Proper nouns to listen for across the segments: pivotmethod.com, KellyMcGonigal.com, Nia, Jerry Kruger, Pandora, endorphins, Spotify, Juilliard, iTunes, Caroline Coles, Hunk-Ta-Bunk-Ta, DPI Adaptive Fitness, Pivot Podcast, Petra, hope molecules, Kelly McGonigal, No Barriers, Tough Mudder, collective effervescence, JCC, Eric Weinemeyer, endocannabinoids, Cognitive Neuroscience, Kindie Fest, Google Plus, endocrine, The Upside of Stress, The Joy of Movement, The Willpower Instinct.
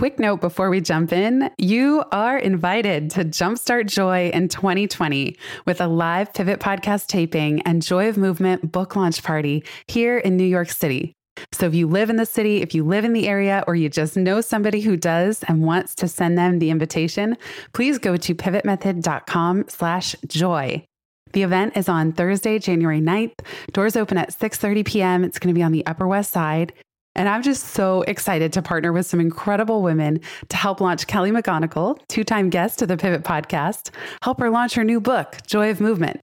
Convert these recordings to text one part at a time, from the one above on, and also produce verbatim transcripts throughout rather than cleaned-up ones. quick note before we jump in, you are invited to Jumpstart Joy in twenty twenty with a live Pivot Podcast taping and Joy of Movement book launch party here in New York City. So if you live in the city, if you live in the area, or you just know somebody who does and wants to send them the invitation, please go to pivotmethod.com slash joy. The event is on Thursday, January ninth. Doors open at six thirty p.m. It's going to be on the Upper West Side. And I'm just so excited to partner with some incredible women to help launch Kelly McGonigal, two-time guest to the Pivot Podcast, help her launch her new book, Joy of Movement.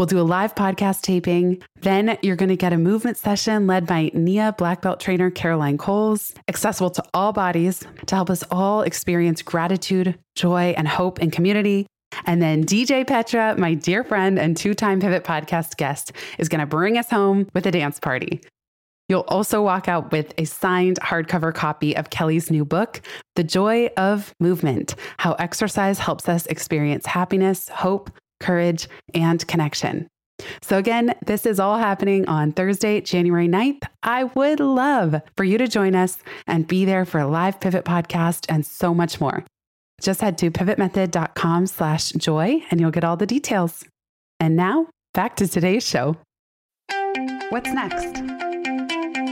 We'll do a live podcast taping. Then you're going to get a movement session led by Nia Black Belt trainer Caroline Coles, accessible to all bodies to help us all experience gratitude, joy, and hope in community. And then D J Petra, my dear friend and two-time Pivot Podcast guest, is going to bring us home with a dance party. You'll also walk out with a signed hardcover copy of Kelly's new book, The Joy of Movement, How Exercise Helps Us Experience Happiness, Hope, Courage, and Connection. So again, this is all happening on Thursday, January ninth. I would love for you to join us and be there for a live Pivot Podcast and so much more. Just head to pivotmethod.com slash joy and you'll get all the details. And now back to today's show. What's next?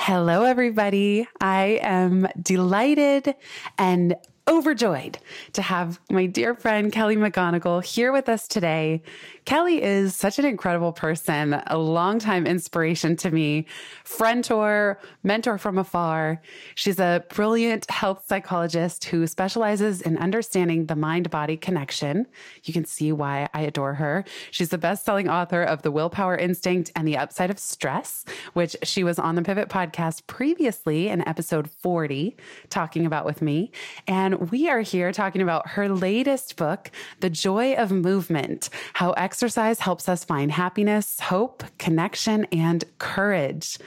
Hello, everybody. I am delighted and overjoyed to have my dear friend Kelly McGonigal here with us today. Kelly is such an incredible person, a longtime inspiration to me, friend tour, mentor from afar. She's a brilliant health psychologist who specializes in understanding the mind-body connection. You can see why I adore her. She's the best-selling author of The Willpower Instinct and The Upside of Stress, which she was on the Pivot Podcast previously in episode forty talking about with me. And we are here talking about her latest book, The Joy of Movement, How Exercise Helps Us Find Happiness, Hope, Connection, and Courage,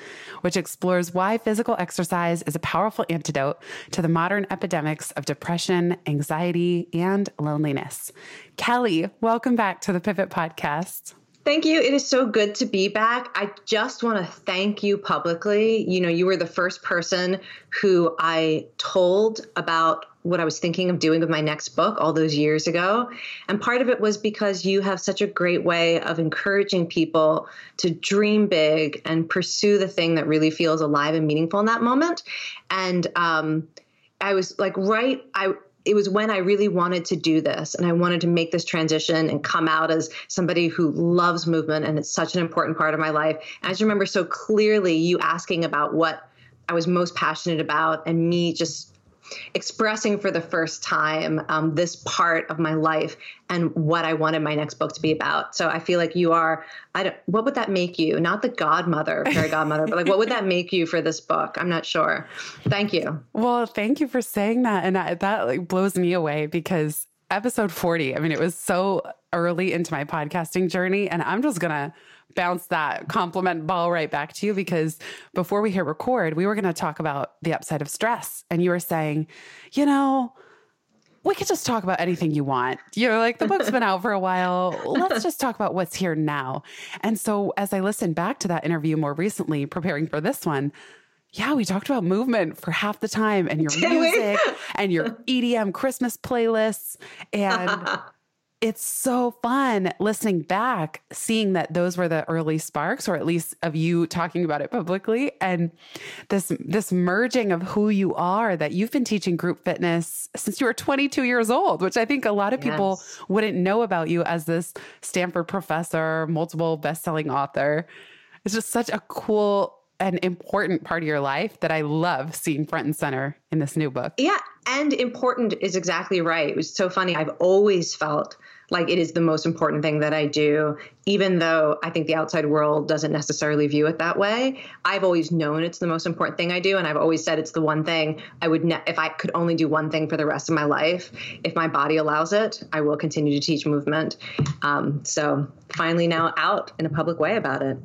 which explores why physical exercise is a powerful antidote to the modern epidemics of depression, anxiety, and loneliness. Kelly, welcome back to the Pivot Podcast. Thank you. It is so good to be back. I just want to thank you publicly. You know, you were the first person who I told about what I was thinking of doing with my next book all those years ago. And part of it was because you have such a great way of encouraging people to dream big and pursue the thing that really feels alive and meaningful in that moment. And um, I was like, right, I it was when I really wanted to do this and I wanted to make this transition and come out as somebody who loves movement. And it's such an important part of my life. And I just remember so clearly you asking about what I was most passionate about and me just expressing for the first time um, this part of my life and what I wanted my next book to be about. So I feel like you are, I don't, what would that make you? Not the godmother, fairy godmother, but like, what would that make you for this book? I'm not sure. Thank you. Well, thank you for saying that. And I, that like blows me away because episode forty, I mean, it was so early into my podcasting journey and I'm just going to bounce that compliment ball right back to you because before we hit record, we were going to talk about the upside of stress. And you were saying, you know, we could just talk about anything you want. You're like, the book's been out for a while. Let's just talk about what's here now. And so as I listened back to that interview more recently, preparing for this one, yeah, we talked about movement for half the time and your music and your E D M Christmas playlists and it's so fun listening back, seeing that those were the early sparks, or at least of you talking about it publicly. And this this merging of who you are, that you've been teaching group fitness since you were twenty-two years old, which I think a lot of yes. people wouldn't know about you as this Stanford professor, multiple best-selling author. It's just such a cool an important part of your life that I love seeing front and center in this new book. Yeah. And important is exactly right. It was so funny. I've always felt like it is the most important thing that I do, even though I think the outside world doesn't necessarily view it that way. I've always known it's the most important thing I do. And I've always said it's the one thing I would, ne- if I could only do one thing for the rest of my life, if my body allows it, I will continue to teach movement. Um, so finally now out in a public way about it.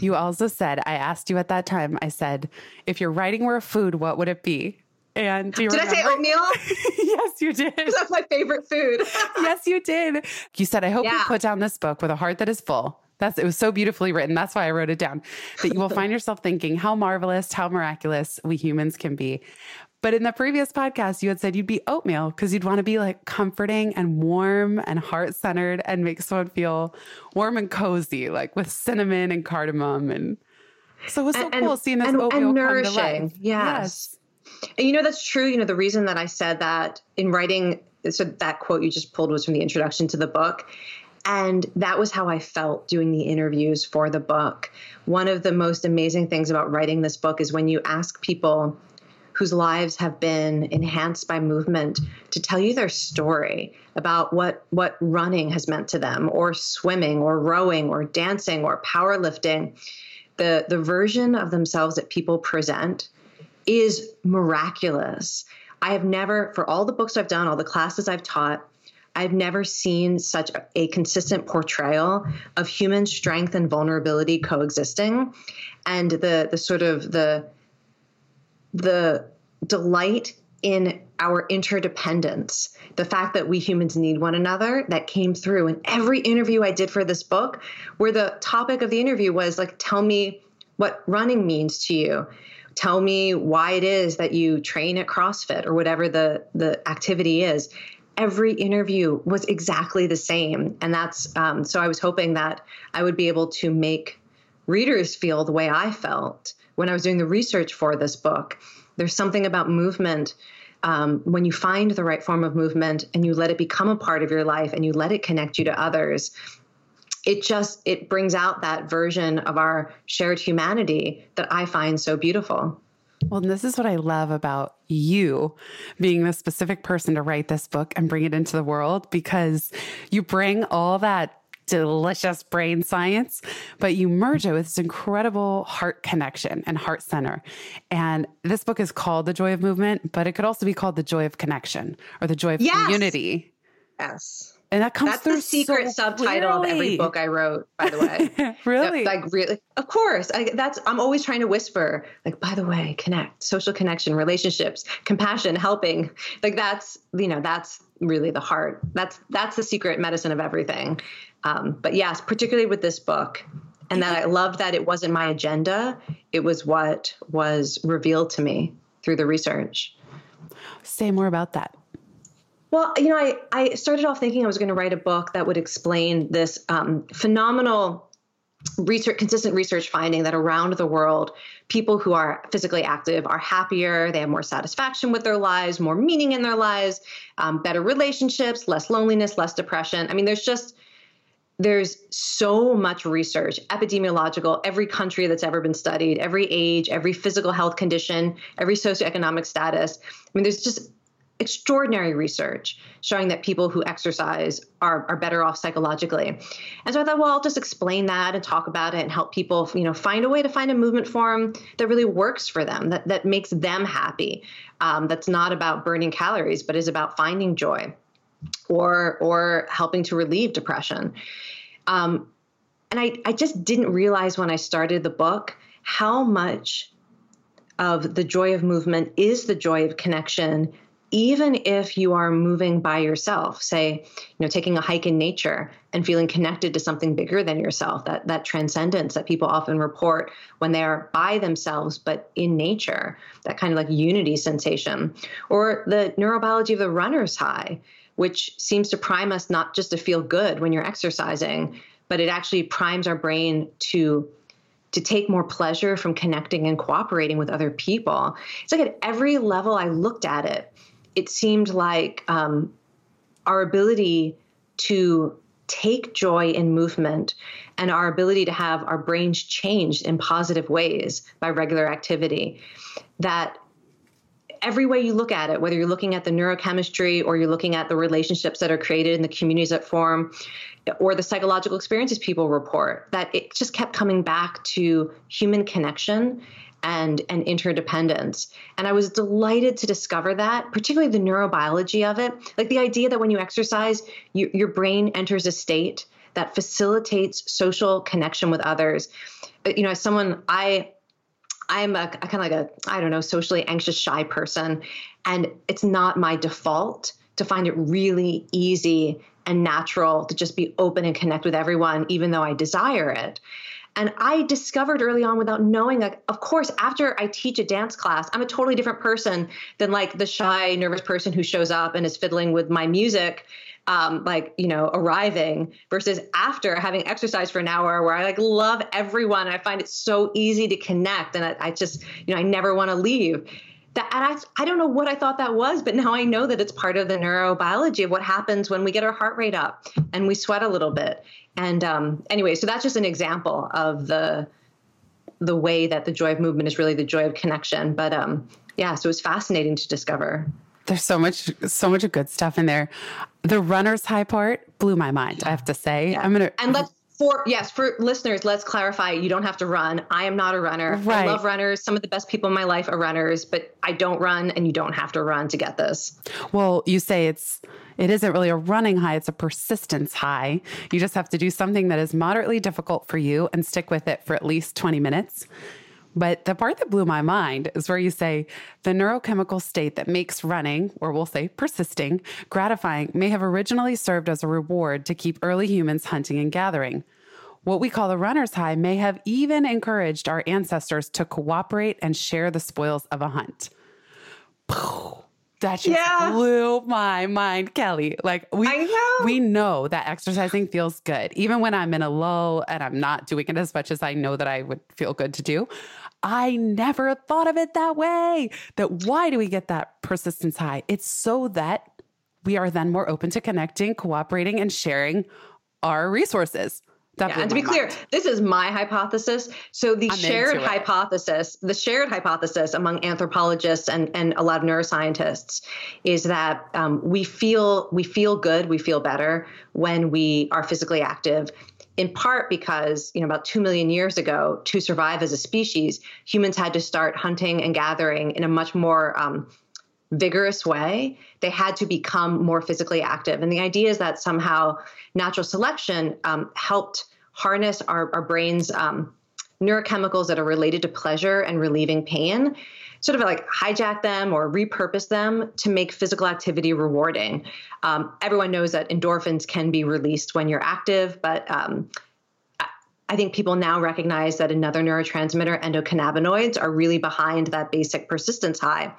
You also said, I asked you at that time, I said, if your writing were a food, what would it be? And do you did remember? I say oatmeal? Yes, you did. That's my favorite food. Yes, you did. You said, I hope yeah. you put down this book with a heart that is full. That's, it was so beautifully written. That's why I wrote it down. That you will find yourself thinking how marvelous, how miraculous we humans can be. But in the previous podcast, you had said you'd be oatmeal because you'd want to be like comforting and warm and heart-centered and make someone feel warm and cozy, like with cinnamon and cardamom. And so it was so and, cool and, seeing this and, oatmeal and nourishing. Come to life. Yes. yes. And you know, that's true. You know, the reason that I said that in writing, so that quote you just pulled was from the introduction to the book. And that was how I felt doing the interviews for the book. One of the most amazing things about writing this book is when you ask people whose lives have been enhanced by movement to tell you their story about what, what running has meant to them, or swimming, or rowing, or dancing, or powerlifting. The, the version of themselves that people present is miraculous. I have never, for all the books I've done, all the classes I've taught, I've never seen such a, a consistent portrayal of human strength and vulnerability coexisting, and the the sort of the the delight in our interdependence, the fact that we humans need one another, that came through in every interview I did for this book, where the topic of the interview was like, tell me what running means to you. Tell me why it is that you train at CrossFit or whatever the, the activity is. Every interview was exactly the same. And that's, um, so I was hoping that I would be able to make readers feel the way I felt when I was doing the research for this book. There's something about movement. Um, when you find the right form of movement and you let it become a part of your life and you let it connect you to others, it just, it brings out that version of our shared humanity that I find so beautiful. Well, and this is what I love about you being the specific person to write this book and bring it into the world, because you bring all that delicious brain science, but you merge it with this incredible heart connection and heart center. And this book is called The Joy of Movement, but it could also be called The Joy of Connection or The Joy of yes. Community. Yes. And that comes That's through the secret so subtitle clearly. Of every book I wrote, by the way. Really? Like, really? Of course. I, that's, I'm always trying to whisper, like, by the way, connect, social connection, relationships, compassion, helping. Like that's, you know, that's really the heart. That's, that's the secret medicine of everything. Um, but yes, particularly with this book, and that I loved that it wasn't my agenda. It was what was revealed to me through the research. Say more about that. Well, you know, I, I started off thinking I was going to write a book that would explain this um, phenomenal research, consistent research finding that around the world, people who are physically active are happier, they have more satisfaction with their lives, more meaning in their lives, um, better relationships, less loneliness, less depression. I mean, there's just, there's so much research, epidemiological, every country that's ever been studied, every age, every physical health condition, every socioeconomic status. I mean, there's just extraordinary research showing that people who exercise are, are better off psychologically. And so I thought, well, I'll just explain that and talk about it and help people, you know, find a way to find a movement form that really works for them, that, that makes them happy. Um, that's not about burning calories, but is about finding joy or, or helping to relieve depression. Um, and I, I just didn't realize when I started the book, how much of the joy of movement is the joy of connection. Even if you are moving by yourself, say, you know, taking a hike in nature and feeling connected to something bigger than yourself, that, that transcendence that people often report when they are by themselves, but in nature, that kind of like unity sensation, or the neurobiology of the runner's high, which seems to prime us not just to feel good when you're exercising, but it actually primes our brain to to take more pleasure from connecting and cooperating with other people. It's like at every level I looked at it, it seemed like um, our ability to take joy in movement and our ability to have our brains changed in positive ways by regular activity, that every way you look at it, whether you're looking at the neurochemistry or you're looking at the relationships that are created in the communities that form or the psychological experiences people report, that it just kept coming back to human connection and, and interdependence. And I was delighted to discover that, particularly the neurobiology of it, like the idea that when you exercise, you, your brain enters a state that facilitates social connection with others. You know, as someone, I, I'm a, a kind of like a, I don't know, socially anxious, shy person, and it's not my default to find it really easy and natural to just be open and connect with everyone, even though I desire it. And I discovered early on without knowing, like, of course, after I teach a dance class, I'm a totally different person than like the shy, nervous person who shows up and is fiddling with my music, um, like, you know, arriving, versus after having exercised for an hour where I like love everyone. And I find it so easy to connect. And I, I just, you know, I never want to leave. That, and I, I don't know what I thought that was, but now I know that it's part of the neurobiology of what happens when we get our heart rate up and we sweat a little bit. And um, anyway, so that's just an example of the the way that the joy of movement is really the joy of connection. But um, yeah, so it was fascinating to discover. There's so much, so much good stuff in there. The runner's high part blew my mind, I have to say. Yeah. I'm gonna and let's. For, yes, for listeners, let's clarify, you don't have to run. I am not a runner. Right. I love runners. Some of the best people in my life are runners, but I don't run, and you don't have to run to get this. Well, you say it's, it isn't really a running high. It's a persistence high. You just have to do something that is moderately difficult for you and stick with it for at least twenty minutes. But the part that blew my mind is where you say the neurochemical state that makes running, or we'll say persisting, gratifying may have originally served as a reward to keep early humans hunting and gathering. What we call the runner's high may have even encouraged our ancestors to cooperate and share the spoils of a hunt. That just yeah. blew my mind, Kelly. Like we know. we know that exercising feels good. Even when I'm in a lull and I'm not doing it as much as I know that I would feel good to do, I never thought of it that way. That why do we get that persistence high? It's so that we are then more open to connecting, cooperating, and sharing our resources. Yeah, and to be mind. clear, this is my hypothesis. So the I'm shared hypothesis, the shared hypothesis among anthropologists and, and a lot of neuroscientists is that um, we feel we feel good, we feel better when we are physically active, in part because, you know, about two million years ago, to survive as a species, humans had to start hunting and gathering in a much more um, vigorous way. They had to become more physically active. And the idea is that somehow natural selection um, helped harness our, our brain's um, neurochemicals that are related to pleasure and relieving pain, sort of like hijack them or repurpose them to make physical activity rewarding. Um, everyone knows that endorphins can be released when you're active, but um, I think people now recognize that another neurotransmitter, endocannabinoids, are really behind that basic persistence high.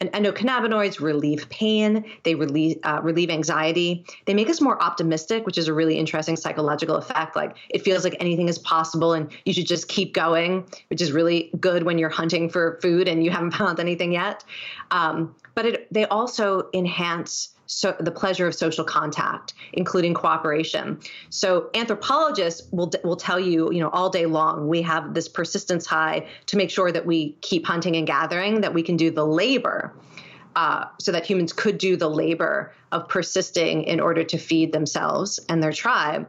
And endocannabinoids relieve pain, they relieve, uh, relieve anxiety, they make us more optimistic, which is a really interesting psychological effect. Like it feels like anything is possible and you should just keep going, which is really good when you're hunting for food and you haven't found anything yet. Um, but it, they also enhance So the pleasure of social contact, including cooperation. So anthropologists will will tell you, you know, all day long, we have this persistence high to make sure that we keep hunting and gathering, that we can do the labor, uh, so that humans could do the labor of persisting in order to feed themselves and their tribe.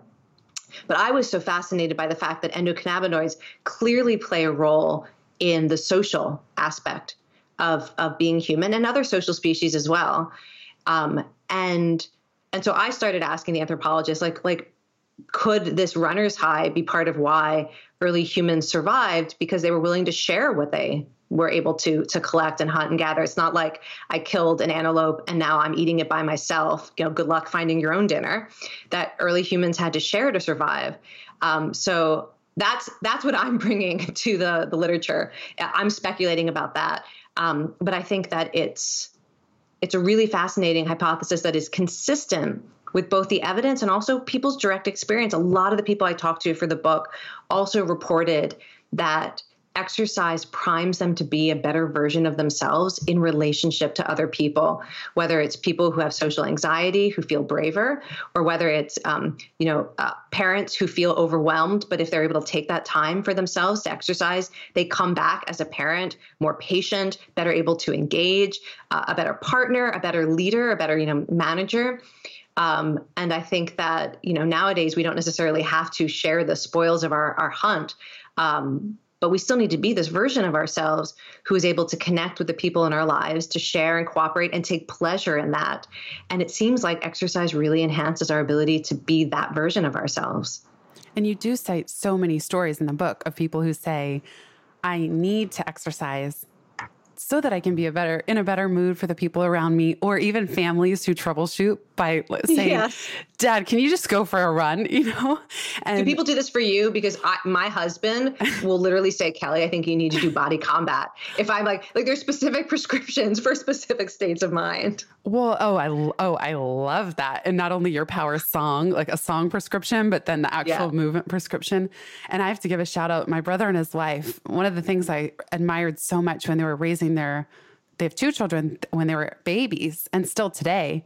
But I was so fascinated by the fact that endocannabinoids clearly play a role in the social aspect of of being human and other social species as well. Um, and, and so I started asking the anthropologists, like, like, could this runner's high be part of why early humans survived? Because they were willing to share what they were able to, to collect and hunt and gather. It's not like I killed an antelope and now I'm eating it by myself. You know, good luck finding your own dinner. That early humans had to share to survive. Um, so that's, that's what I'm bringing to the, the literature. I'm speculating about that. Um, but I think that it's, It's a really fascinating hypothesis that is consistent with both the evidence and also people's direct experience. A lot of the people I talked to for the book also reported that exercise primes them to be a better version of themselves in relationship to other people, whether it's people who have social anxiety, who feel braver, or whether it's, um, you know, uh, parents who feel overwhelmed. But if they're able to take that time for themselves to exercise, they come back as a parent, more patient, better able to engage, uh, a better partner, a better leader, a better, you know, manager. Um, and I think that, you know, nowadays we don't necessarily have to share the spoils of our, our hunt. Um, But we still need to be this version of ourselves who is able to connect with the people in our lives, to share and cooperate and take pleasure in that. And it seems like exercise really enhances our ability to be that version of ourselves. And you do cite so many stories in the book of people who say, I need to exercise so that I can be a better, in a better mood for the people around me, or even families who troubleshoot by saying, yes. Dad, can you just go for a run? You know, and do people do this for you? Because I, my husband will literally say, Kelly, I think you need to do body combat. If I'm like, like there's specific prescriptions for specific states of mind. Well, oh, I, oh, I love that. And not only your power song, like a song prescription, but then the actual yeah. movement prescription. And I have to give a shout out, my brother and his wife, one of the things I admired so much when they were raising their, they have two children, when they were babies and still today,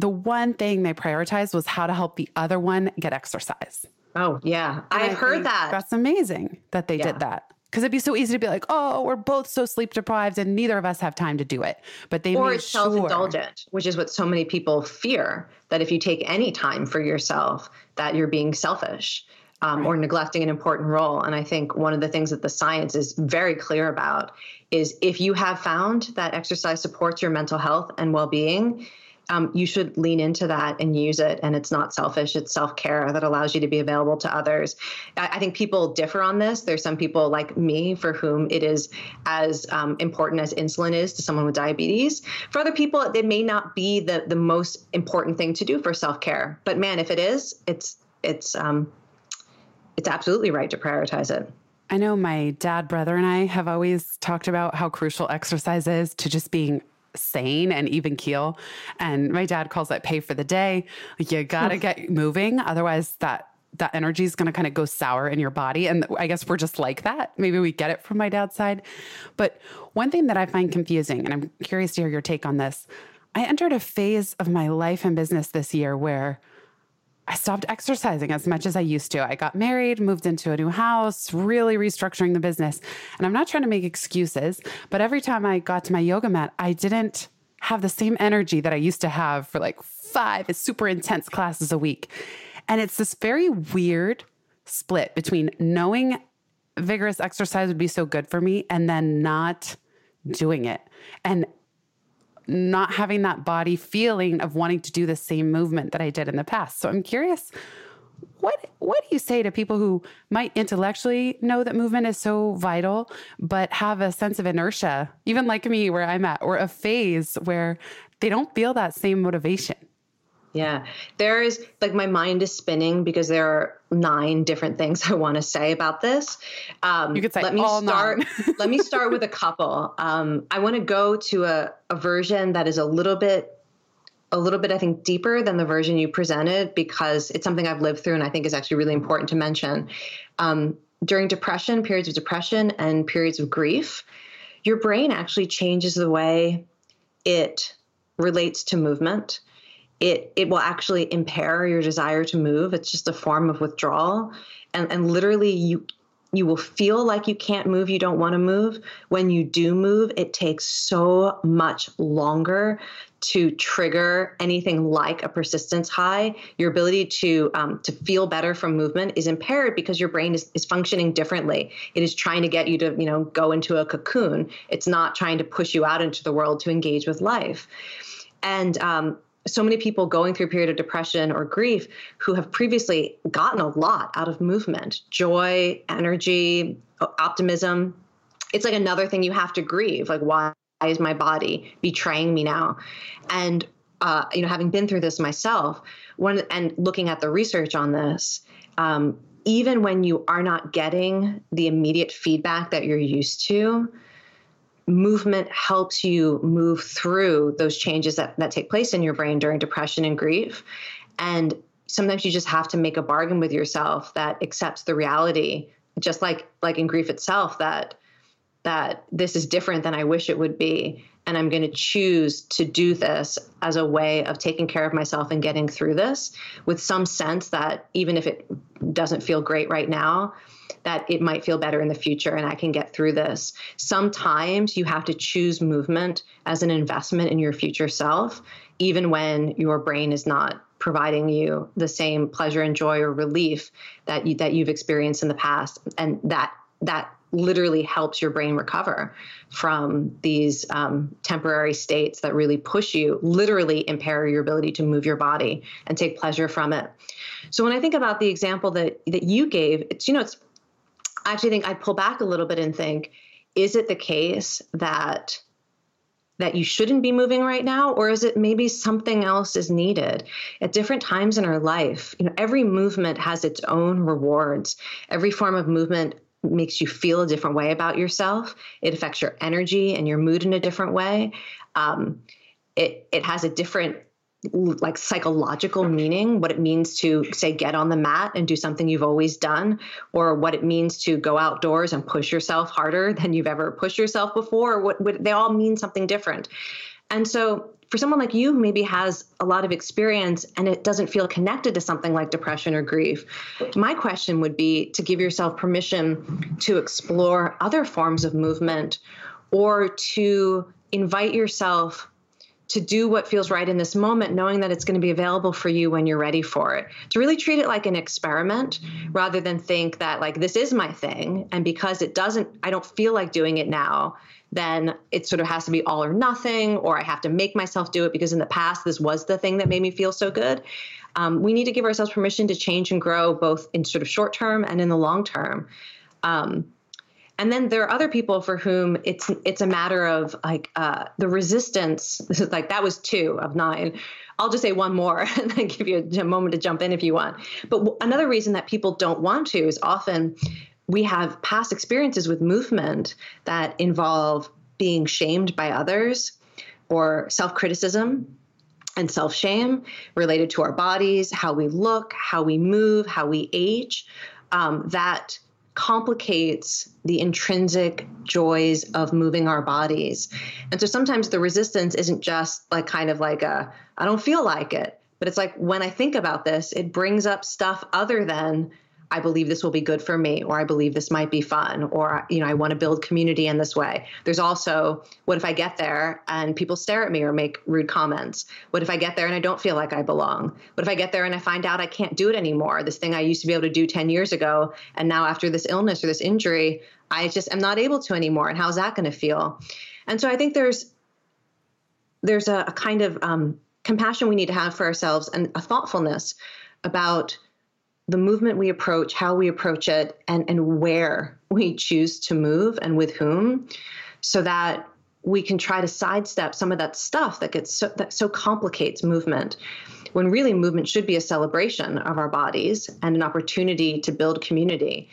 the one thing they prioritized was how to help the other one get exercise. Oh yeah. And I've I heard that. That's amazing that they yeah. did that. Cause it'd be so easy to be like, oh, we're both so sleep deprived and neither of us have time to do it, but they, or it's sure. self-indulgent, which is what so many people fear, that if you take any time for yourself, that you're being selfish. Um, right. Or neglecting an important role. And I think one of the things that the science is very clear about is if you have found that exercise supports your mental health and well-being, um, you should lean into that and use it. And it's not selfish, it's self-care that allows you to be available to others. I, I think people differ on this. There's some people like me for whom it is as um, important as insulin is to someone with diabetes. For other people, it may not be the, the most important thing to do for self-care. But man, if it is, it's, it's, um, it's absolutely right to prioritize it. I know my dad, brother, and I have always talked about how crucial exercise is to just being sane and even keel. And my dad calls that pay for the day. Like you got to get moving. Otherwise that, that energy is going to kind of go sour in your body. And I guess we're just like that. Maybe we get it from my dad's side. But one thing that I find confusing, and I'm curious to hear your take on this. I entered a phase of my life and business this year where I stopped exercising as much as I used to. I got married, moved into a new house, really restructuring the business. And I'm not trying to make excuses, but every time I got to my yoga mat, I didn't have the same energy that I used to have for like five super intense classes a week. And it's this very weird split between knowing vigorous exercise would be so good for me and then not doing it. And not having that body feeling of wanting to do the same movement that I did in the past. So I'm curious, what, what do you say to people who might intellectually know that movement is so vital, but have a sense of inertia, even like me where I'm at, or a phase where they don't feel that same motivation? Yeah, there is like my mind is spinning because there are nine different things I want to say about this. Um, you could say let me all start. Let me start with a couple. Um, I want to go to a, a version that is a little bit, a little bit I think deeper than the version you presented because it's something I've lived through and I think is actually really important to mention. Um, during depression, periods of depression, and periods of grief, your brain actually changes the way it relates to movement. It it will actually impair your desire to move. It's just a form of withdrawal. And and literally you you will feel like you can't move, you don't want to move. When you do move, it takes so much longer to trigger anything like a persistence high. Your ability to um, to feel better from movement is impaired because your brain is, is functioning differently. It is trying to get you to, you know, go into a cocoon. It's not trying to push you out into the world to engage with life. And um so many people going through a period of depression or grief who have previously gotten a lot out of movement, joy, energy, optimism. It's like another thing you have to grieve. Like, why is my body betraying me now? And, uh, you know, having been through this myself, one and looking at the research on this, um, even when you are not getting the immediate feedback that you're used to, movement helps you move through those changes that, that take place in your brain during depression and grief. And sometimes you just have to make a bargain with yourself that accepts the reality just like, like in grief itself, that, that this is different than I wish it would be. And I'm going to choose to do this as a way of taking care of myself and getting through this with some sense that even if it doesn't feel great right now, that it might feel better in the future and I can get through this. Sometimes you have to choose movement as an investment in your future self, even when your brain is not providing you the same pleasure and joy or relief that you, that you've experienced in the past. And that, that literally helps your brain recover from these um, temporary states that really push you, literally impair your ability to move your body and take pleasure from it. So when I think about the example that, that you gave, it's, you know, it's, I actually think I'd pull back a little bit and think, is it the case that that you shouldn't be moving right now? Or is it maybe something else is needed at different times in our life? You know, every movement has its own rewards. Every form of movement makes you feel a different way about yourself. It affects your energy and your mood in a different way. Um, it, it has a different like psychological meaning, what it means to say, get on the mat and do something you've always done, or what it means to go outdoors and push yourself harder than you've ever pushed yourself before. What would they all mean something different. And so for someone like you who maybe has a lot of experience and it doesn't feel connected to something like depression or grief, my question would be to give yourself permission to explore other forms of movement or to invite yourself to do what feels right in this moment, knowing that it's going to be available for you when you're ready for it. To really treat it like an experiment rather than think that like, this is my thing. And because it doesn't, I don't feel like doing it now, then it sort of has to be all or nothing, or I have to make myself do it because in the past, this was the thing that made me feel so good. Um, we need to give ourselves permission to change and grow both in sort of short term and in the long term. Um, And then there are other people for whom it's it's a matter of like uh, the resistance. This is like that was two of nine. I'll just say one more and then give you a, a moment to jump in if you want. But w- another reason that people don't want to is often we have past experiences with movement that involve being shamed by others or self-criticism and self-shame related to our bodies, how we look, how we move, how we age, um, that complicates the intrinsic joys of moving our bodies. And so sometimes the resistance isn't just like kind of like a, I don't feel like it, but it's like, when I think about this, it brings up stuff other than I believe this will be good for me, or I believe this might be fun, or, you know, I want to build community in this way. There's also, what if I get there and people stare at me or make rude comments? What if I get there and I don't feel like I belong? What if I get there and I find out I can't do it anymore? This thing I used to be able to do ten years ago. And now after this illness or this injury, I just am not able to anymore. And how's that going to feel? And so I think there's, there's a, a kind of um, compassion we need to have for ourselves and a thoughtfulness about the movement we approach, how we approach it, and, and where we choose to move and with whom, so that we can try to sidestep some of that stuff that gets so, that so complicates movement, when really movement should be a celebration of our bodies and an opportunity to build community.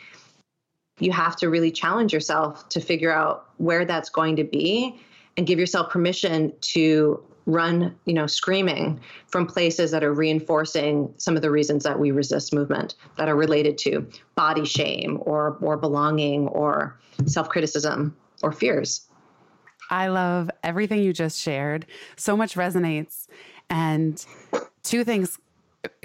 You have to really challenge yourself to figure out where that's going to be and give yourself permission to run, you know, screaming from places that are reinforcing some of the reasons that we resist movement that are related to body shame or, or belonging or self-criticism or fears. I love everything you just shared. So much resonates. And two things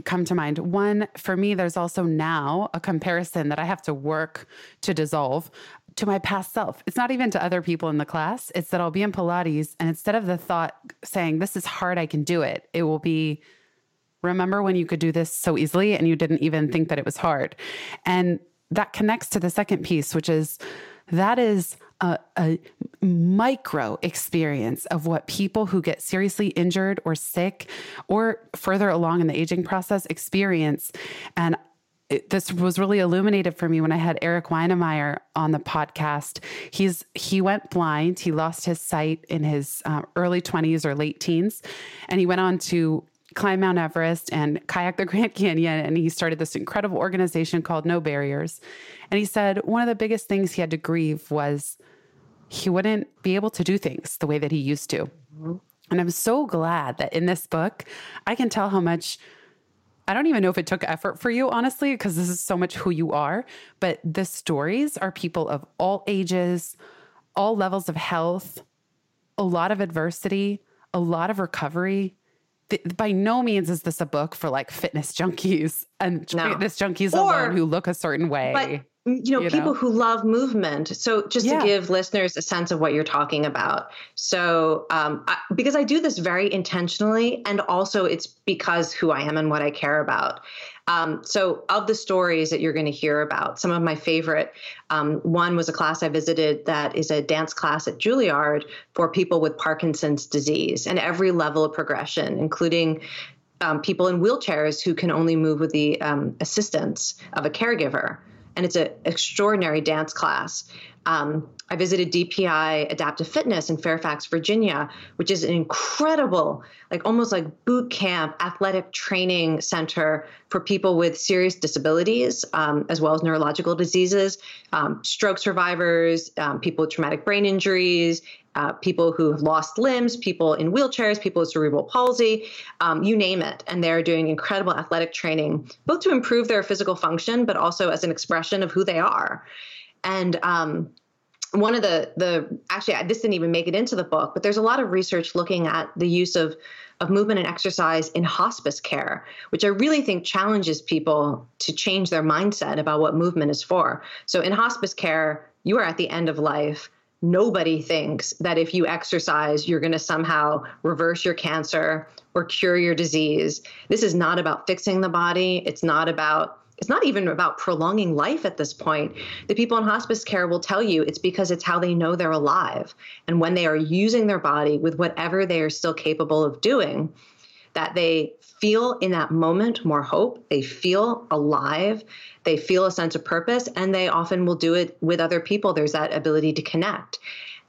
come to mind. One, for me, there's also now a comparison that I have to work to dissolve to my past self. It's not even to other people in the class. It's that I'll be in Pilates and instead of the thought saying, this is hard, I can do it, it will be, remember when you could do this so easily and you didn't even think that it was hard. And that connects to the second piece, which is that is a, a micro experience of what people who get seriously injured or sick or further along in the aging process experience. And It, this was really illuminated for me when I had Eric Weinemeyer on the podcast. He's, he went blind. He lost his sight in his uh, early twenties or late teens. And he went on to climb Mount Everest and kayak the Grand Canyon. And he started this incredible organization called No Barriers. And he said, one of the biggest things he had to grieve was he wouldn't be able to do things the way that he used to. Mm-hmm. And I'm so glad that in this book, I can tell how much I don't even know if it took effort for you, honestly, because this is so much who you are. But the stories are people of all ages, all levels of health, a lot of adversity, a lot of recovery. By no means is this a book for like fitness junkies and no. fitness junkies or, alone who look a certain way. But, you know, you people know? who love movement. So just yeah. to give listeners a sense of what you're talking about. So um, I, because I do this very intentionally, and also it's because who I am and what I care about. Um, so of the stories that you're going to hear about, some of my favorite, um, one was a class I visited that is a dance class at Juilliard for people with Parkinson's disease and every level of progression, including um, people in wheelchairs who can only move with the um, assistance of a caregiver. And it's an extraordinary dance class. Um, I visited D P I Adaptive Fitness in Fairfax, Virginia, which is an incredible, like almost like boot camp athletic training center for people with serious disabilities, um, as well as neurological diseases, um, stroke survivors, um, people with traumatic brain injuries, uh, people who have lost limbs, people in wheelchairs, people with cerebral palsy, um, you name it. And they're doing incredible athletic training, both to improve their physical function, but also as an expression of who they are. And um, one of the, the actually, I, this didn't even make it into the book, but there's a lot of research looking at the use of, of movement and exercise in hospice care, which I really think challenges people to change their mindset about what movement is for. So in hospice care, you are at the end of life. Nobody thinks that if you exercise, you're going to somehow reverse your cancer or cure your disease. This is not about fixing the body. It's not about It's not even about prolonging life at this point. The people in hospice care will tell you it's because it's how they know they're alive. And when they are using their body with whatever they are still capable of doing, that they feel in that moment more hope, they feel alive, they feel a sense of purpose, and they often will do it with other people. There's that ability to connect.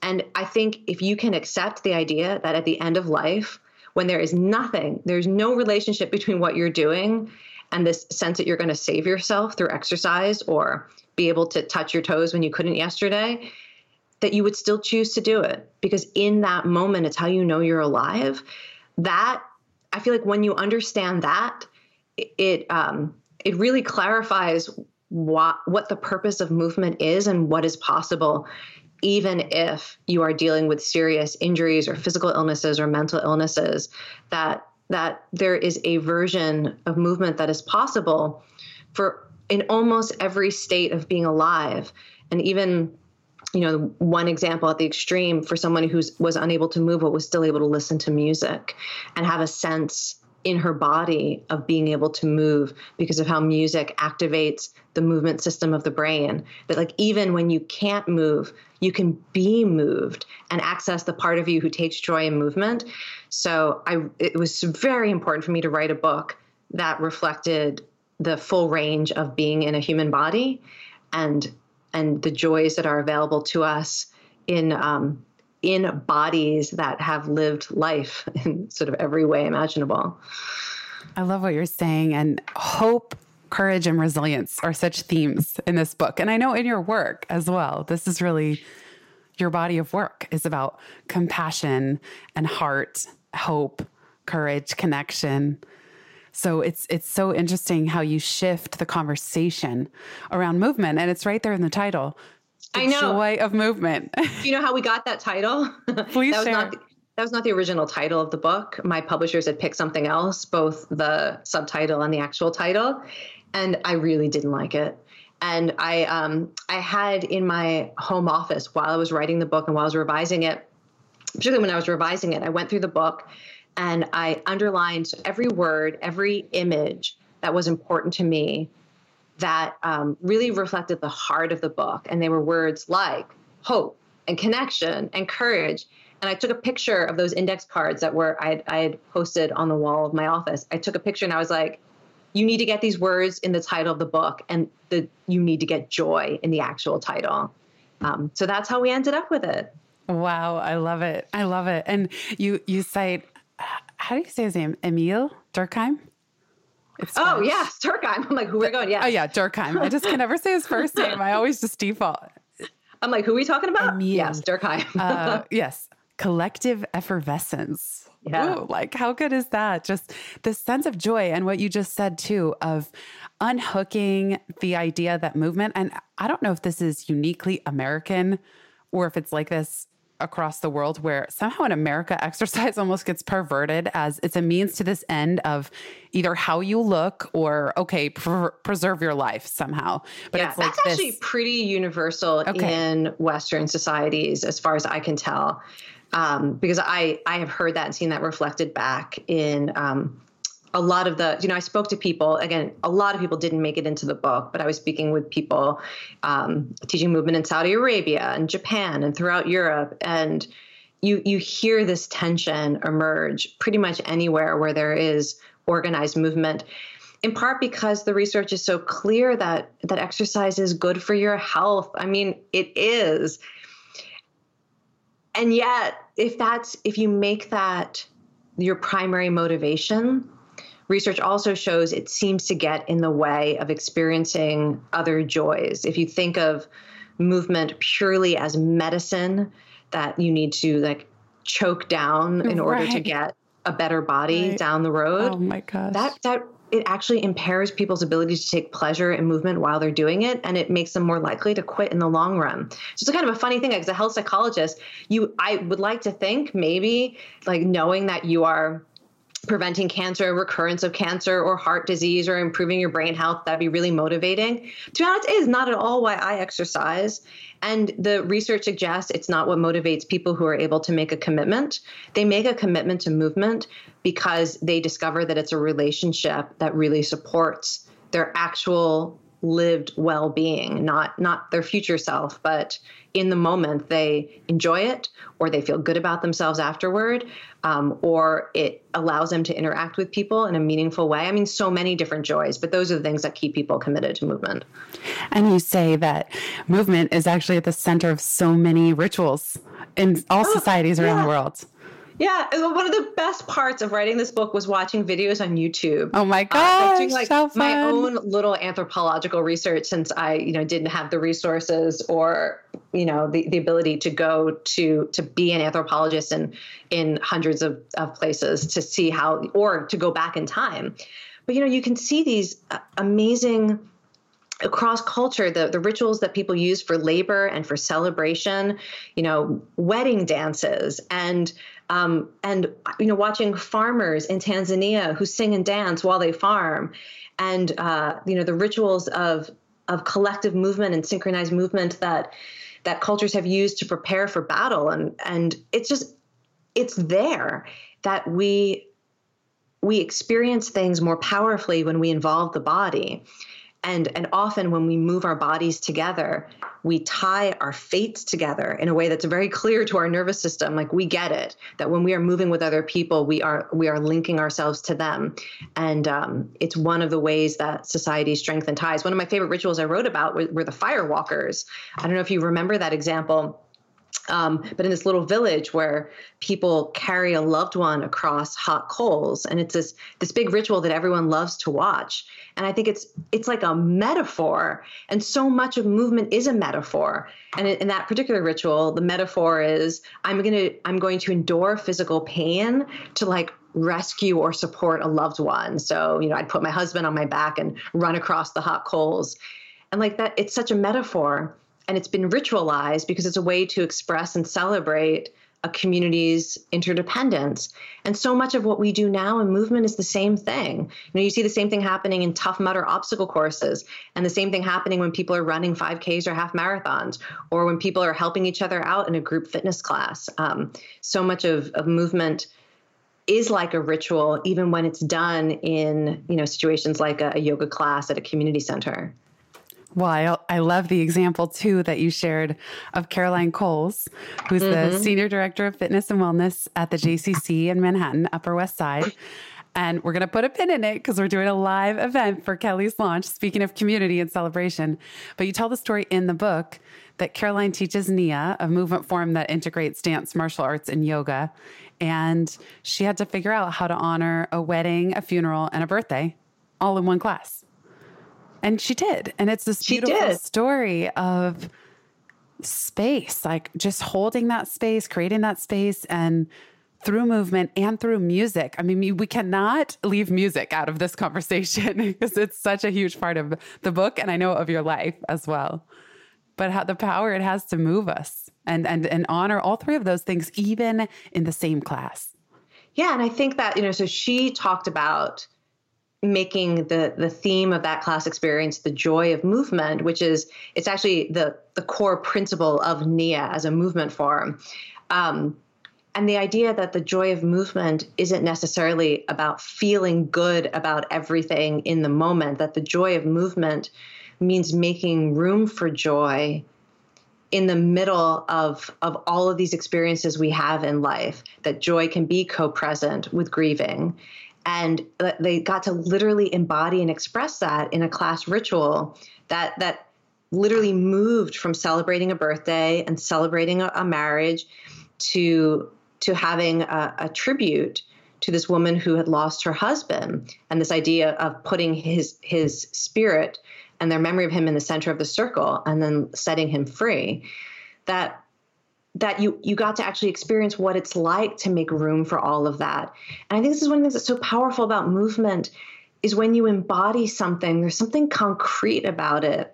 And I think if you can accept the idea that at the end of life, when there is nothing, there's no relationship between what you're doing and this sense that you're going to save yourself through exercise or be able to touch your toes when you couldn't yesterday, that you would still choose to do it. Because in that moment, it's how you know you're alive. That, I feel like when you understand that, it um, it really clarifies what, what the purpose of movement is and what is possible, even if you are dealing with serious injuries or physical illnesses or mental illnesses, that that there is a version of movement that is possible for in almost every state of being alive. And even, you know, one example at the extreme for someone who was unable to move, but was still able to listen to music and have a sense in her body of being able to move because of how music activates the movement system of the brain. That like, even when you can't move, you can be moved and access the part of you who takes joy in movement. So I, it was very important for me to write a book that reflected the full range of being in a human body and, and the joys that are available to us in, um, in bodies that have lived life in sort of every way imaginable. I love what you're saying. And hope, courage, and resilience are such themes in this book. And I know in your work as well, this is really your body of work is about compassion and heart, hope, courage, connection. So it's it's so interesting how you shift the conversation around movement. And it's right there in the title. The I know. Joy of Movement. Do you know how we got that title? Please that was share. Not the, that was not the original title of the book. My publishers had picked something else, both the subtitle and the actual title. And I really didn't like it. And I um, I had in my home office while I was writing the book and while I was revising it, particularly when I was revising it, I went through the book and I underlined every word, every image that was important to me that um, really reflected the heart of the book. And they were words like hope and connection and courage. And I took a picture of those index cards that were I, I had posted on the wall of my office. I took a picture and I was like, you need to get these words in the title of the book and the, you need to get joy in the actual title. Um, so that's how we ended up with it. Wow. I love it. I love it. And you, you cite, how do you say his name? Emile Durkheim? It's oh, Spanish. Yeah, Durkheim. I'm like, who are we going? Yeah. Oh, yeah, Durkheim. I just can never say his first name. I always just default. I'm like, who are we talking about? Emile. Yes, Durkheim. uh, yes, collective effervescence. Yeah. Ooh, like how good is that? Just this sense of joy and what you just said too, of unhooking the idea that movement, and I don't know if this is uniquely American or if it's like this across the world where somehow in America, exercise almost gets perverted as it's a means to this end of either how you look or, okay, pr- preserve your life somehow. But yeah, it's like that's this... actually pretty universal okay. in Western societies, as far as I can tell, um, because I, I have heard that and seen that reflected back in um, a lot of the, you know, I spoke to people, again, a lot of people didn't make it into the book, but I was speaking with people um, teaching movement in Saudi Arabia and Japan and throughout Europe. And you you hear this tension emerge pretty much anywhere where there is organized movement, in part because the research is so clear that that exercise is good for your health. I mean, it is. And yet, if that's, if you make that your primary motivation, research also shows it seems to get in the way of experiencing other joys. If you think of movement purely as medicine that you need to like choke down in order right. to get a better body right. down the road, oh my gosh. that that it actually impairs people's ability to take pleasure in movement while they're doing it, and it makes them more likely to quit in the long run. So it's kind of a funny thing. As a health psychologist, you I would like to think maybe like knowing that you are preventing cancer, recurrence of cancer or heart disease, or improving your brain health, that'd be really motivating. To be honest, it is not at all why I exercise. And the research suggests it's not what motivates people who are able to make a commitment. They make a commitment to movement because they discover that it's a relationship that really supports their actual lived well-being, not, not their future self, but in the moment they enjoy it, or they feel good about themselves afterward, um, or it allows them to interact with people in a meaningful way. I mean, so many different joys, but those are the things that keep people committed to movement. And you say that movement is actually at the center of so many rituals in all oh, societies around yeah. the world. Yeah. One of the best parts of writing this book was watching videos on YouTube. Oh my gosh. Uh, doing like so fun. My own little anthropological research, since I, you know, didn't have the resources or, you know, the, the ability to go to, to be an anthropologist in, in hundreds of, of places to see how, or to go back in time. But, you know, you can see these amazing across culture, the, the rituals that people use for labor and for celebration, you know, wedding dances and, Um, and, you know, watching farmers in Tanzania who sing and dance while they farm, and, uh, you know, the rituals of of collective movement and synchronized movement that that cultures have used to prepare for battle. And and it's just it's there that we we experience things more powerfully when we involve the body. And and often when we move our bodies together, we tie our fates together in a way that's very clear to our nervous system. Like we get it, that when we are moving with other people, we are we are linking ourselves to them. And um, it's one of the ways that society strengthens ties. One of my favorite rituals I wrote about were, were the firewalkers. I don't know if you remember that example. Um, but in this little village where people carry a loved one across hot coals, and it's this this big ritual that everyone loves to watch. And I think it's it's like a metaphor, and so much of movement is a metaphor. And in, in that particular ritual, the metaphor is I'm gonna I'm going to endure physical pain to like rescue or support a loved one. So you know I'd put my husband on my back and run across the hot coals, and like that, it's such a metaphor. And it's been ritualized because it's a way to express and celebrate a community's interdependence. And so much of what we do now in movement is the same thing. You know, you see the same thing happening in Tough Mudder obstacle courses, and the same thing happening when people are running five Ks or half marathons, or when people are helping each other out in a group fitness class. Um, so much of, of movement is like a ritual, even when it's done in, you know, situations like a, a yoga class at a community center. Well, I, I love the example too that you shared of Caroline Coles, who's mm-hmm. the Senior Director of Fitness and Wellness at the J C C in Manhattan, Upper West Side. And we're going to put a pin in it because we're doing a live event for Kelly's launch, speaking of community and celebration. But you tell the story in the book that Caroline teaches Nia, a movement form that integrates dance, martial arts, and yoga. And she had to figure out how to honor a wedding, a funeral, and a birthday all in one class. And she did. And it's this beautiful story of space, like just holding that space, creating that space and through movement and through music. I mean, we cannot leave music out of this conversation because it's such a huge part of the book, and I know of your life as well. But how the power it has to move us and and and honor all three of those things, even in the same class. Yeah, and I think that, you know, so she talked about making the the theme of that class experience the joy of movement, which is it's actually the the core principle of Nia as a movement form. Um, and the idea that the joy of movement isn't necessarily about feeling good about everything in the moment, that the joy of movement means making room for joy in the middle of, of all of these experiences we have in life, that joy can be co-present with grieving. And they got to literally embody and express that in a class ritual that that literally moved from celebrating a birthday and celebrating a, a marriage to, to having a, a tribute to this woman who had lost her husband, and this idea of putting his his spirit and their memory of him in the center of the circle, and then setting him free, that that you you got to actually experience what it's like to make room for all of that. And I think this is one of the things that's so powerful about movement is when you embody something, there's something concrete about it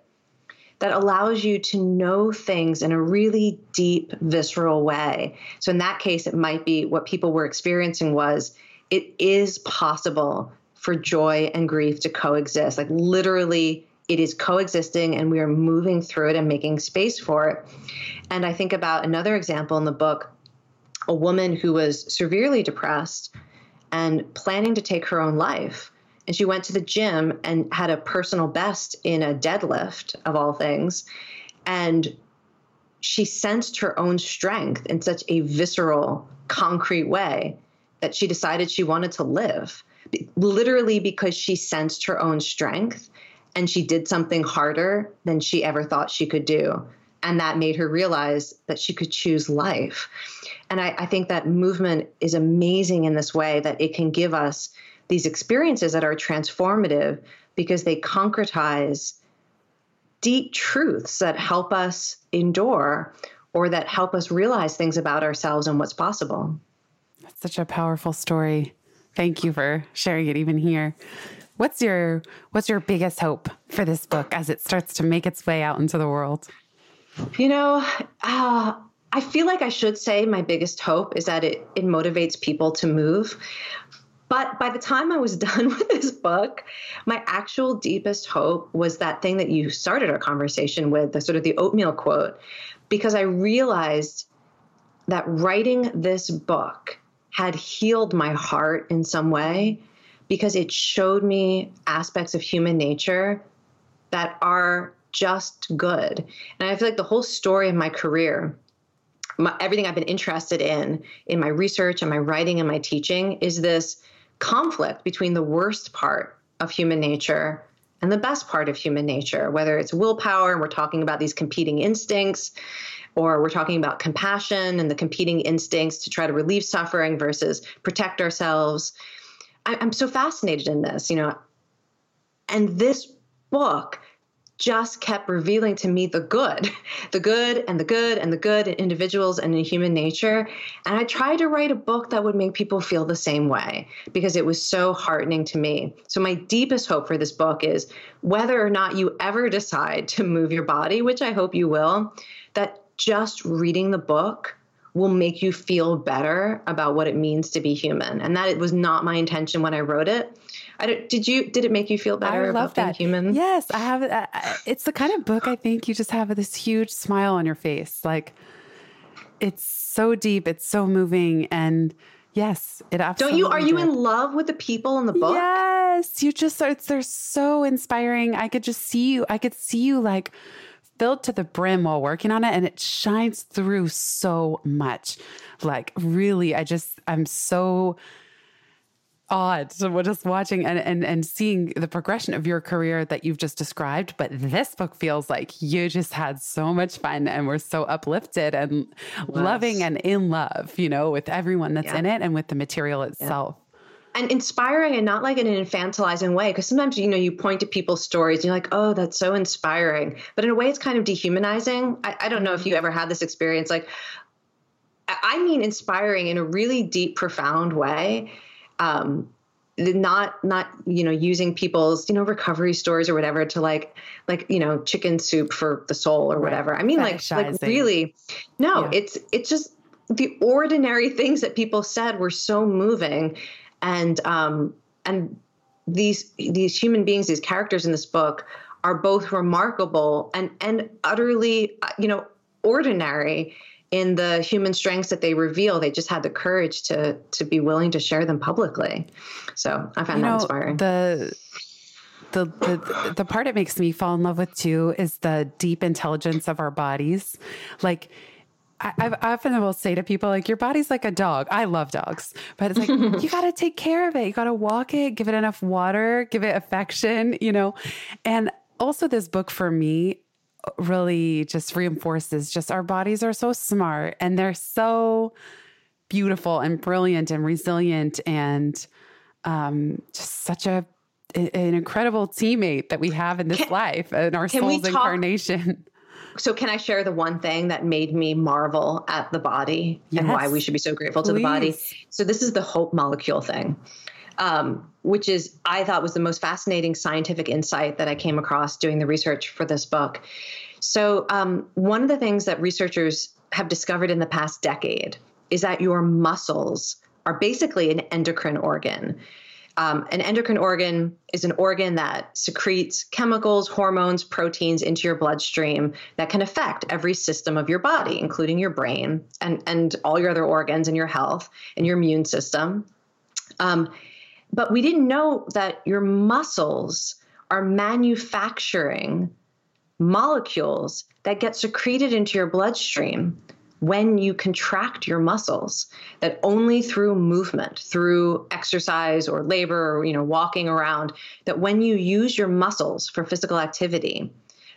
that allows you to know things in a really deep, visceral way. So in that case, it might be what people were experiencing was, it is possible for joy and grief to coexist. Like literally, it is coexisting and we are moving through it and making space for it. And I think about another example in the book, a woman who was severely depressed and planning to take her own life. And she went to the gym and had a personal best in a deadlift, of all things. And she sensed her own strength in such a visceral, concrete way that she decided she wanted to live, literally because she sensed her own strength. And she did something harder than she ever thought she could do. And that made her realize that she could choose life. And I, I think that movement is amazing in this way, that it can give us these experiences that are transformative because they concretize deep truths that help us endure or that help us realize things about ourselves and what's possible. That's such a powerful story. Thank you for sharing it even here. What's your what's your biggest hope for this book as it starts to make its way out into the world? You know, uh, I feel like I should say my biggest hope is that it it motivates people to move. But by the time I was done with this book, my actual deepest hope was that thing that you started our conversation with, the sort of the oatmeal quote, because I realized that writing this book had healed my heart in some way, because it showed me aspects of human nature that are just good. And I feel like the whole story of my career, my, everything I've been interested in, in my research and my writing and my teaching, is this conflict between the worst part of human nature and the best part of human nature, whether it's willpower, and we're talking about these competing instincts, or we're talking about compassion and the competing instincts to try to relieve suffering versus protect ourselves. I'm so fascinated in this, you know, and this book just kept revealing to me the good, the good and the good and the good in individuals and in human nature. And I tried to write a book that would make people feel the same way because it was so heartening to me. So my deepest hope for this book is whether or not you ever decide to move your body, which I hope you will, that just reading the book will make you feel better about what it means to be human. And that it was not my intention when I wrote it. I don't, did you, did it make you feel better I love about that. Being human? Yes, I have. I, it's the kind of book, I think you just have this huge smile on your face. Like it's so deep, it's so moving. And yes, it absolutely. Don't you, are you in love with the people in the book? Yes, you just are. It's, they're so inspiring. I could just see you. I could see you like filled to the brim while working on it. And it shines through so much. Like really, I just, I'm so awed. So we're just watching and, and, and seeing the progression of your career that you've just described. But this book feels like you just had so much fun and were so uplifted and yes. loving and in love, you know, with everyone that's yeah. in it and with the material itself. Yeah. And inspiring, and not like in an infantilizing way, because sometimes, you know, you point to people's stories and you're like, oh, that's so inspiring. But in a way, it's kind of dehumanizing. I, I don't know if you ever had this experience. Like, I mean inspiring in a really deep, profound way. Um, not, not, you know, using people's, you know, recovery stories or whatever to like, like, you know, chicken soup for the soul or whatever. Right. I mean, like, like really, no, yeah. it's, it's just the ordinary things that people said were so moving. And, um, and these, these human beings, these characters in this book are both remarkable and, and utterly, you know, ordinary in the human strengths that they reveal. They just had the courage to, to be willing to share them publicly. So I found you that know, inspiring. The, the, the, the part it makes me fall in love with too, is the deep intelligence of our bodies. Like, I, I often will say to people, like, your body's like a dog. I love dogs, but it's like, you got to take care of it. You got to walk it, give it enough water, give it affection, you know? And also this book for me really just reinforces just our bodies are so smart and they're so beautiful and brilliant and resilient and um, just such a an incredible teammate that we have in this can, life and our soul's incarnation. So can I share the one thing that made me marvel at the body yes. and why we should be so grateful to Please. the body? So this is the hope molecule thing. Um, which is, I thought was the most fascinating scientific insight that I came across doing the research for this book. So um, one of the things that researchers have discovered in the past decade is that your muscles are basically an endocrine organ. Um, an endocrine organ is an organ that secretes chemicals, hormones, proteins into your bloodstream that can affect every system of your body, including your brain and, and all your other organs and your health and your immune system. Um, But we didn't know that your muscles are manufacturing molecules that get secreted into your bloodstream when you contract your muscles, that only through movement, through exercise or labor, or, you know, walking around, that when you use your muscles for physical activity,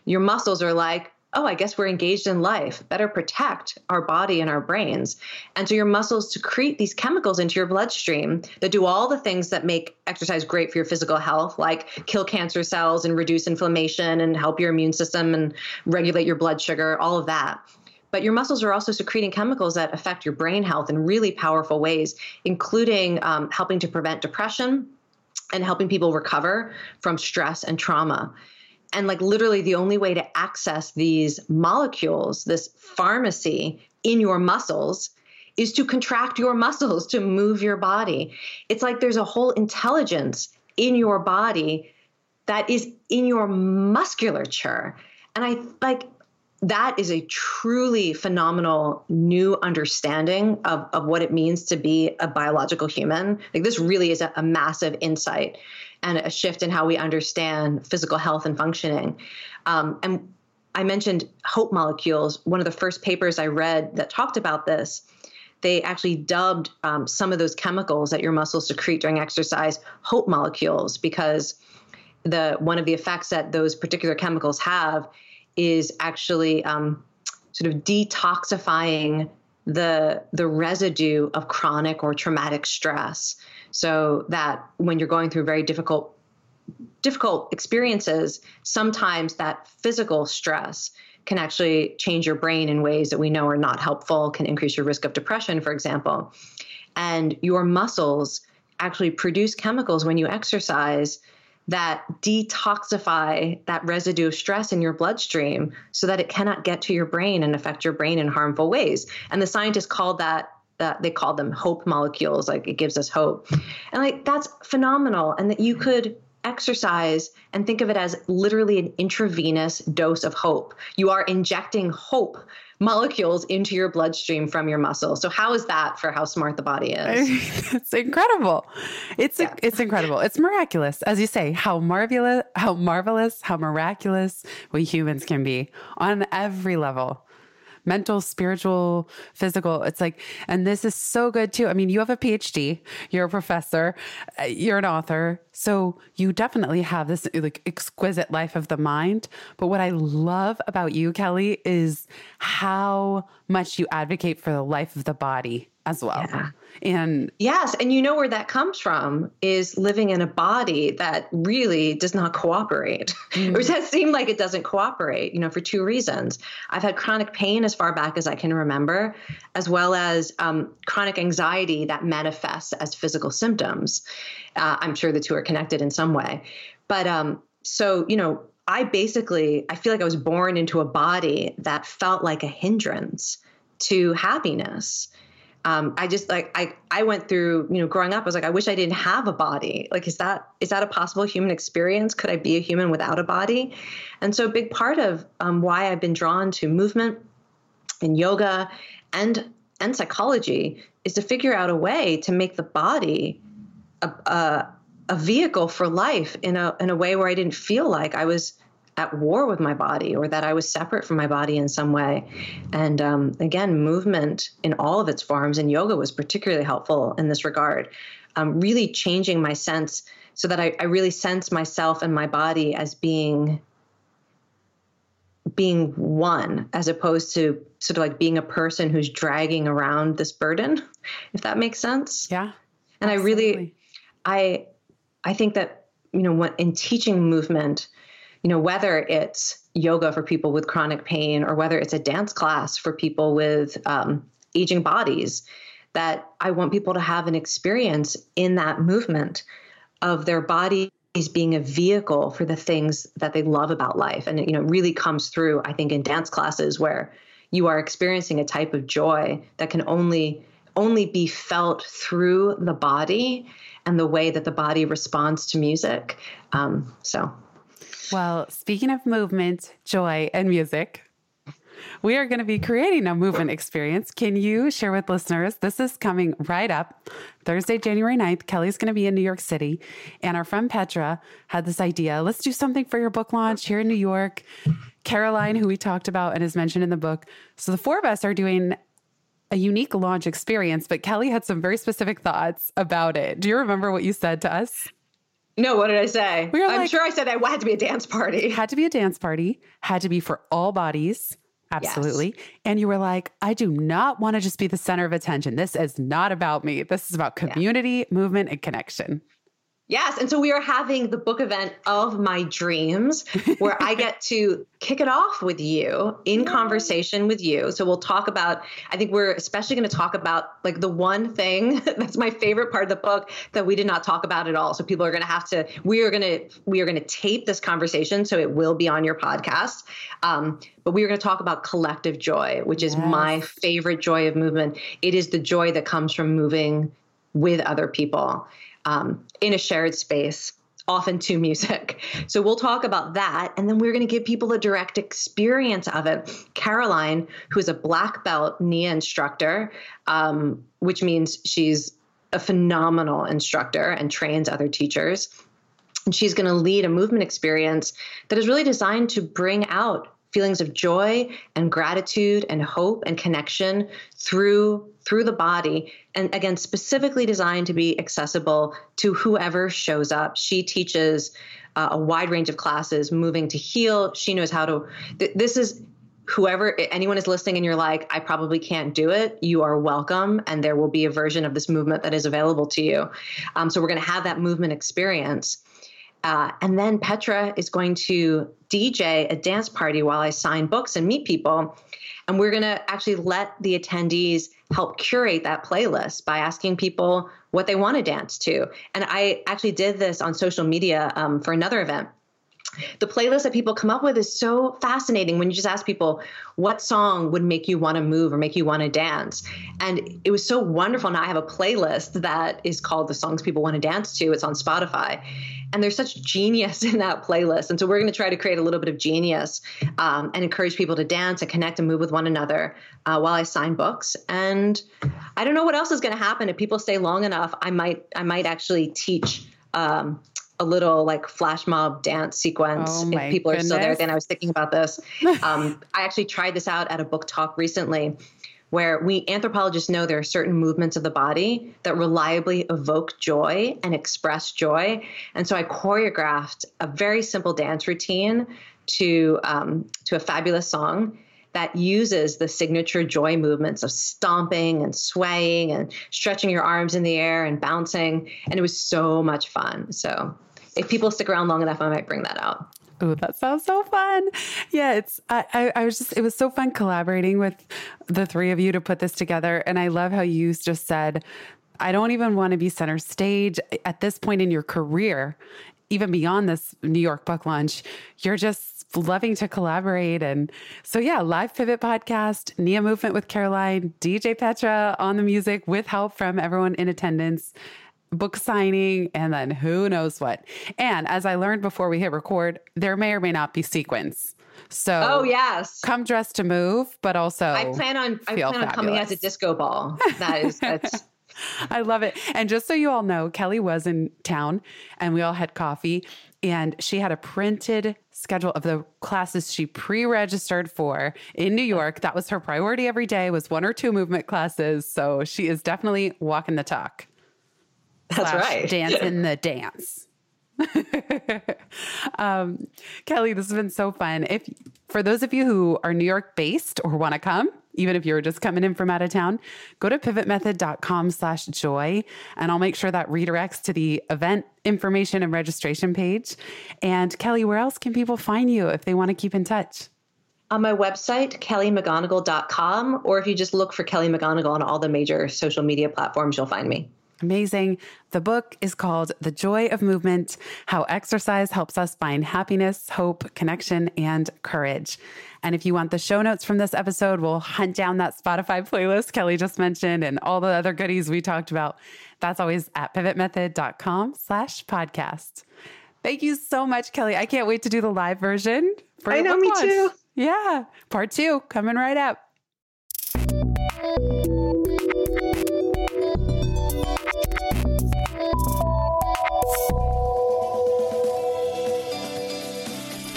your muscles are like, oh, I guess we're engaged in life, better protect our body and our brains. And so your muscles secrete these chemicals into your bloodstream that do all the things that make exercise great for your physical health, like kill cancer cells and reduce inflammation and help your immune system and regulate your blood sugar, all of that. But your muscles are also secreting chemicals that affect your brain health in really powerful ways, including um, helping to prevent depression and helping people recover from stress and trauma. And like literally the only way to access these molecules, this pharmacy in your muscles, is to contract your muscles, to move your body. It's like there's a whole intelligence in your body that is in your musculature. And I like that is a truly phenomenal new understanding of, of what it means to be a biological human. Like this really is a, a massive insight and a shift in how we understand physical health and functioning. Um, and I mentioned hope molecules. One of the first papers I read that talked about this, they actually dubbed um, some of those chemicals that your muscles secrete during exercise hope molecules, because the one of the effects that those particular chemicals have is actually um, sort of detoxifying the the residue of chronic or traumatic stress. So that when you're going through very difficult, difficult experiences, sometimes that physical stress can actually change your brain in ways that we know are not helpful, can increase your risk of depression, for example. And your muscles actually produce chemicals when you exercise that detoxify that residue of stress in your bloodstream so that it cannot get to your brain and affect your brain in harmful ways. And the scientists called that Uh, they call them hope molecules, like it gives us hope. And like, that's phenomenal. And that you could exercise and think of it as literally an intravenous dose of hope. You are injecting hope molecules into your bloodstream from your muscles. So how is that for how smart the body is? It's incredible. It's, yeah. it's incredible. It's miraculous. As you say, how marvelous, how marvelous, how miraculous we humans can be on every level. Mental, spiritual, physical. It's like, and this is so good too. I mean, you have a P H D, you're a professor, you're an author. So you definitely have this like exquisite life of the mind. But what I love about you, Kelly, is how much you advocate for the life of the body. as well. Yeah. And yes. And you know where that comes from is living in a body that really does not cooperate, mm. or does seem like it doesn't cooperate, you know, for two reasons. I've had chronic pain as far back as I can remember, as well as um, chronic anxiety that manifests as physical symptoms. Uh, I'm sure the two are connected in some way. But um, so, you know, I basically, I feel like I was born into a body that felt like a hindrance to happiness. Um, I just like, I, I went through, you know, growing up, I was like, I wish I didn't have a body. Like, is that, is that a possible human experience? Could I be a human without a body? And so a big part of um, why I've been drawn to movement and yoga and, and psychology is to figure out a way to make the body a, a, a vehicle for life in a, in a way where I didn't feel like I was at war with my body or that I was separate from my body in some way. And um, again, movement in all of its forms, and yoga was particularly helpful in this regard, um, really changing my sense so that I, I really sense myself and my body as being being one, as opposed to sort of like being a person who's dragging around this burden, if that makes sense. Yeah. And absolutely. I really, I, I think that, you know, when, in teaching movement, you know, whether it's yoga for people with chronic pain or whether it's a dance class for people with um, aging bodies, that I want people to have an experience in that movement of their bodies being a vehicle for the things that they love about life. And, you know, it really comes through, I think, in dance classes where you are experiencing a type of joy that can only only be felt through the body and the way that the body responds to music. Um, so... Well, speaking of movement, joy, and music, we are going to be creating a movement experience. Can you share with listeners? This is coming right up Thursday, January ninth. Kelly's going to be in New York City. And our friend Petra had this idea. Let's do something for your book launch here in New York. Caroline, who we talked about and is mentioned in the book. So the four of us are doing a unique launch experience, but Kelly had some very specific thoughts about it. Do you remember what you said to us? No, what did I say? We were like, I'm sure I said I had to be a dance party. Had to be a dance party. Had to be for all bodies. Absolutely. Yes. And you were like, I do not want to just be the center of attention. This is not about me. This is about community, yeah. movement, and connection. Yes. And so we are having the book event of my dreams where I get to kick it off with you in conversation with you. So we'll talk about, I think we're especially going to talk about like the one thing that's my favorite part of the book that we did not talk about at all. So people are going to have to, we are going to, we are going to tape this conversation. So it will be on your podcast. Um, but we are going to talk about collective joy, which is yes. my favorite joy of movement. It is the joy that comes from moving with other people. Um, in a shared space, often to music. So we'll talk about that. And then we're going to give people a direct experience of it. Caroline, who is a black belt Nia instructor, um, which means she's a phenomenal instructor and trains other teachers. And she's going to lead a movement experience that is really designed to bring out feelings of joy and gratitude and hope and connection through through the body. And again, specifically designed to be accessible to whoever shows up. She teaches uh, a wide range of classes, moving to heal. She knows how to, th- this is whoever, anyone is listening and you're like, I probably can't do it. You are welcome. And there will be a version of this movement that is available to you. Um, so we're going to have that movement experience. Uh, and then Petra is going to D J a dance party while I sign books and meet people. And we're going to actually let the attendees help curate that playlist by asking people what they want to dance to. And I actually did this on social media um, for another event. The playlist that people come up with is so fascinating when you just ask people what song would make you want to move or make you want to dance. And it was so wonderful. Now I have a playlist that is called The Songs People Want to Dance To. It's on Spotify. And there's such genius in that playlist. And so we're going to try to create a little bit of genius um, and encourage people to dance and connect and move with one another uh, while I sign books. And I don't know what else is going to happen. If people stay long enough, I might I might actually teach um, a little like flash mob dance sequence. Oh if people goodness. Are still there, then I was thinking about this. um, I actually tried this out at a book talk recently where we anthropologists know there are certain movements of the body that reliably evoke joy and express joy. And so I choreographed a very simple dance routine to um, to a fabulous song. that uses the signature joy movements of stomping and swaying and stretching your arms in the air and bouncing. And it was so much fun. So if people stick around long enough, I might bring that out. Oh, that sounds so fun. Yeah, it's, I, I, I was just, it was so fun collaborating with the three of you to put this together. And I love how you just said, I don't even want to be center stage at this point in your career, even beyond this New York Buck Lunch. You're just loving to collaborate. And so, yeah, live Pivot Podcast, Nia Movement with Caroline, D J Petra on the music with help from everyone in attendance, book signing, and then who knows what. And as I learned before we hit record, there may or may not be sequins. So oh, yes. Come dressed to move, but also I plan on I plan on coming as a disco ball. That is that's I love it. And just so you all know, Kelly was in town and we all had coffee, and she had a printed schedule of the classes she pre-registered for in New York. That was her priority every day, was one or two movement classes. So she is definitely walking the talk. That's right. Dance in the dance. um, Kelly, this has been so fun. If for those of you who are New York based or want to come, even if you're just coming in from out of town, go to pivot method dot com slash joy, and I'll make sure that redirects to the event information and registration page. And Kelly, where else can people find you if they want to keep in touch? On my website, Kelly McGonigal dot com, or if you just look for Kelly McGonigal on all the major social media platforms, you'll find me. Amazing. The book is called The Joy of Movement, How Exercise Helps Us Find Happiness, Hope, Connection, and Courage. And if you want the show notes from this episode, we'll hunt down that Spotify playlist Kelly just mentioned and all the other goodies we talked about. That's always at pivot method dot com slash podcast. Thank you so much, Kelly. I can't wait to do the live version. For I know, me launch. Too. Yeah. Part two coming right up.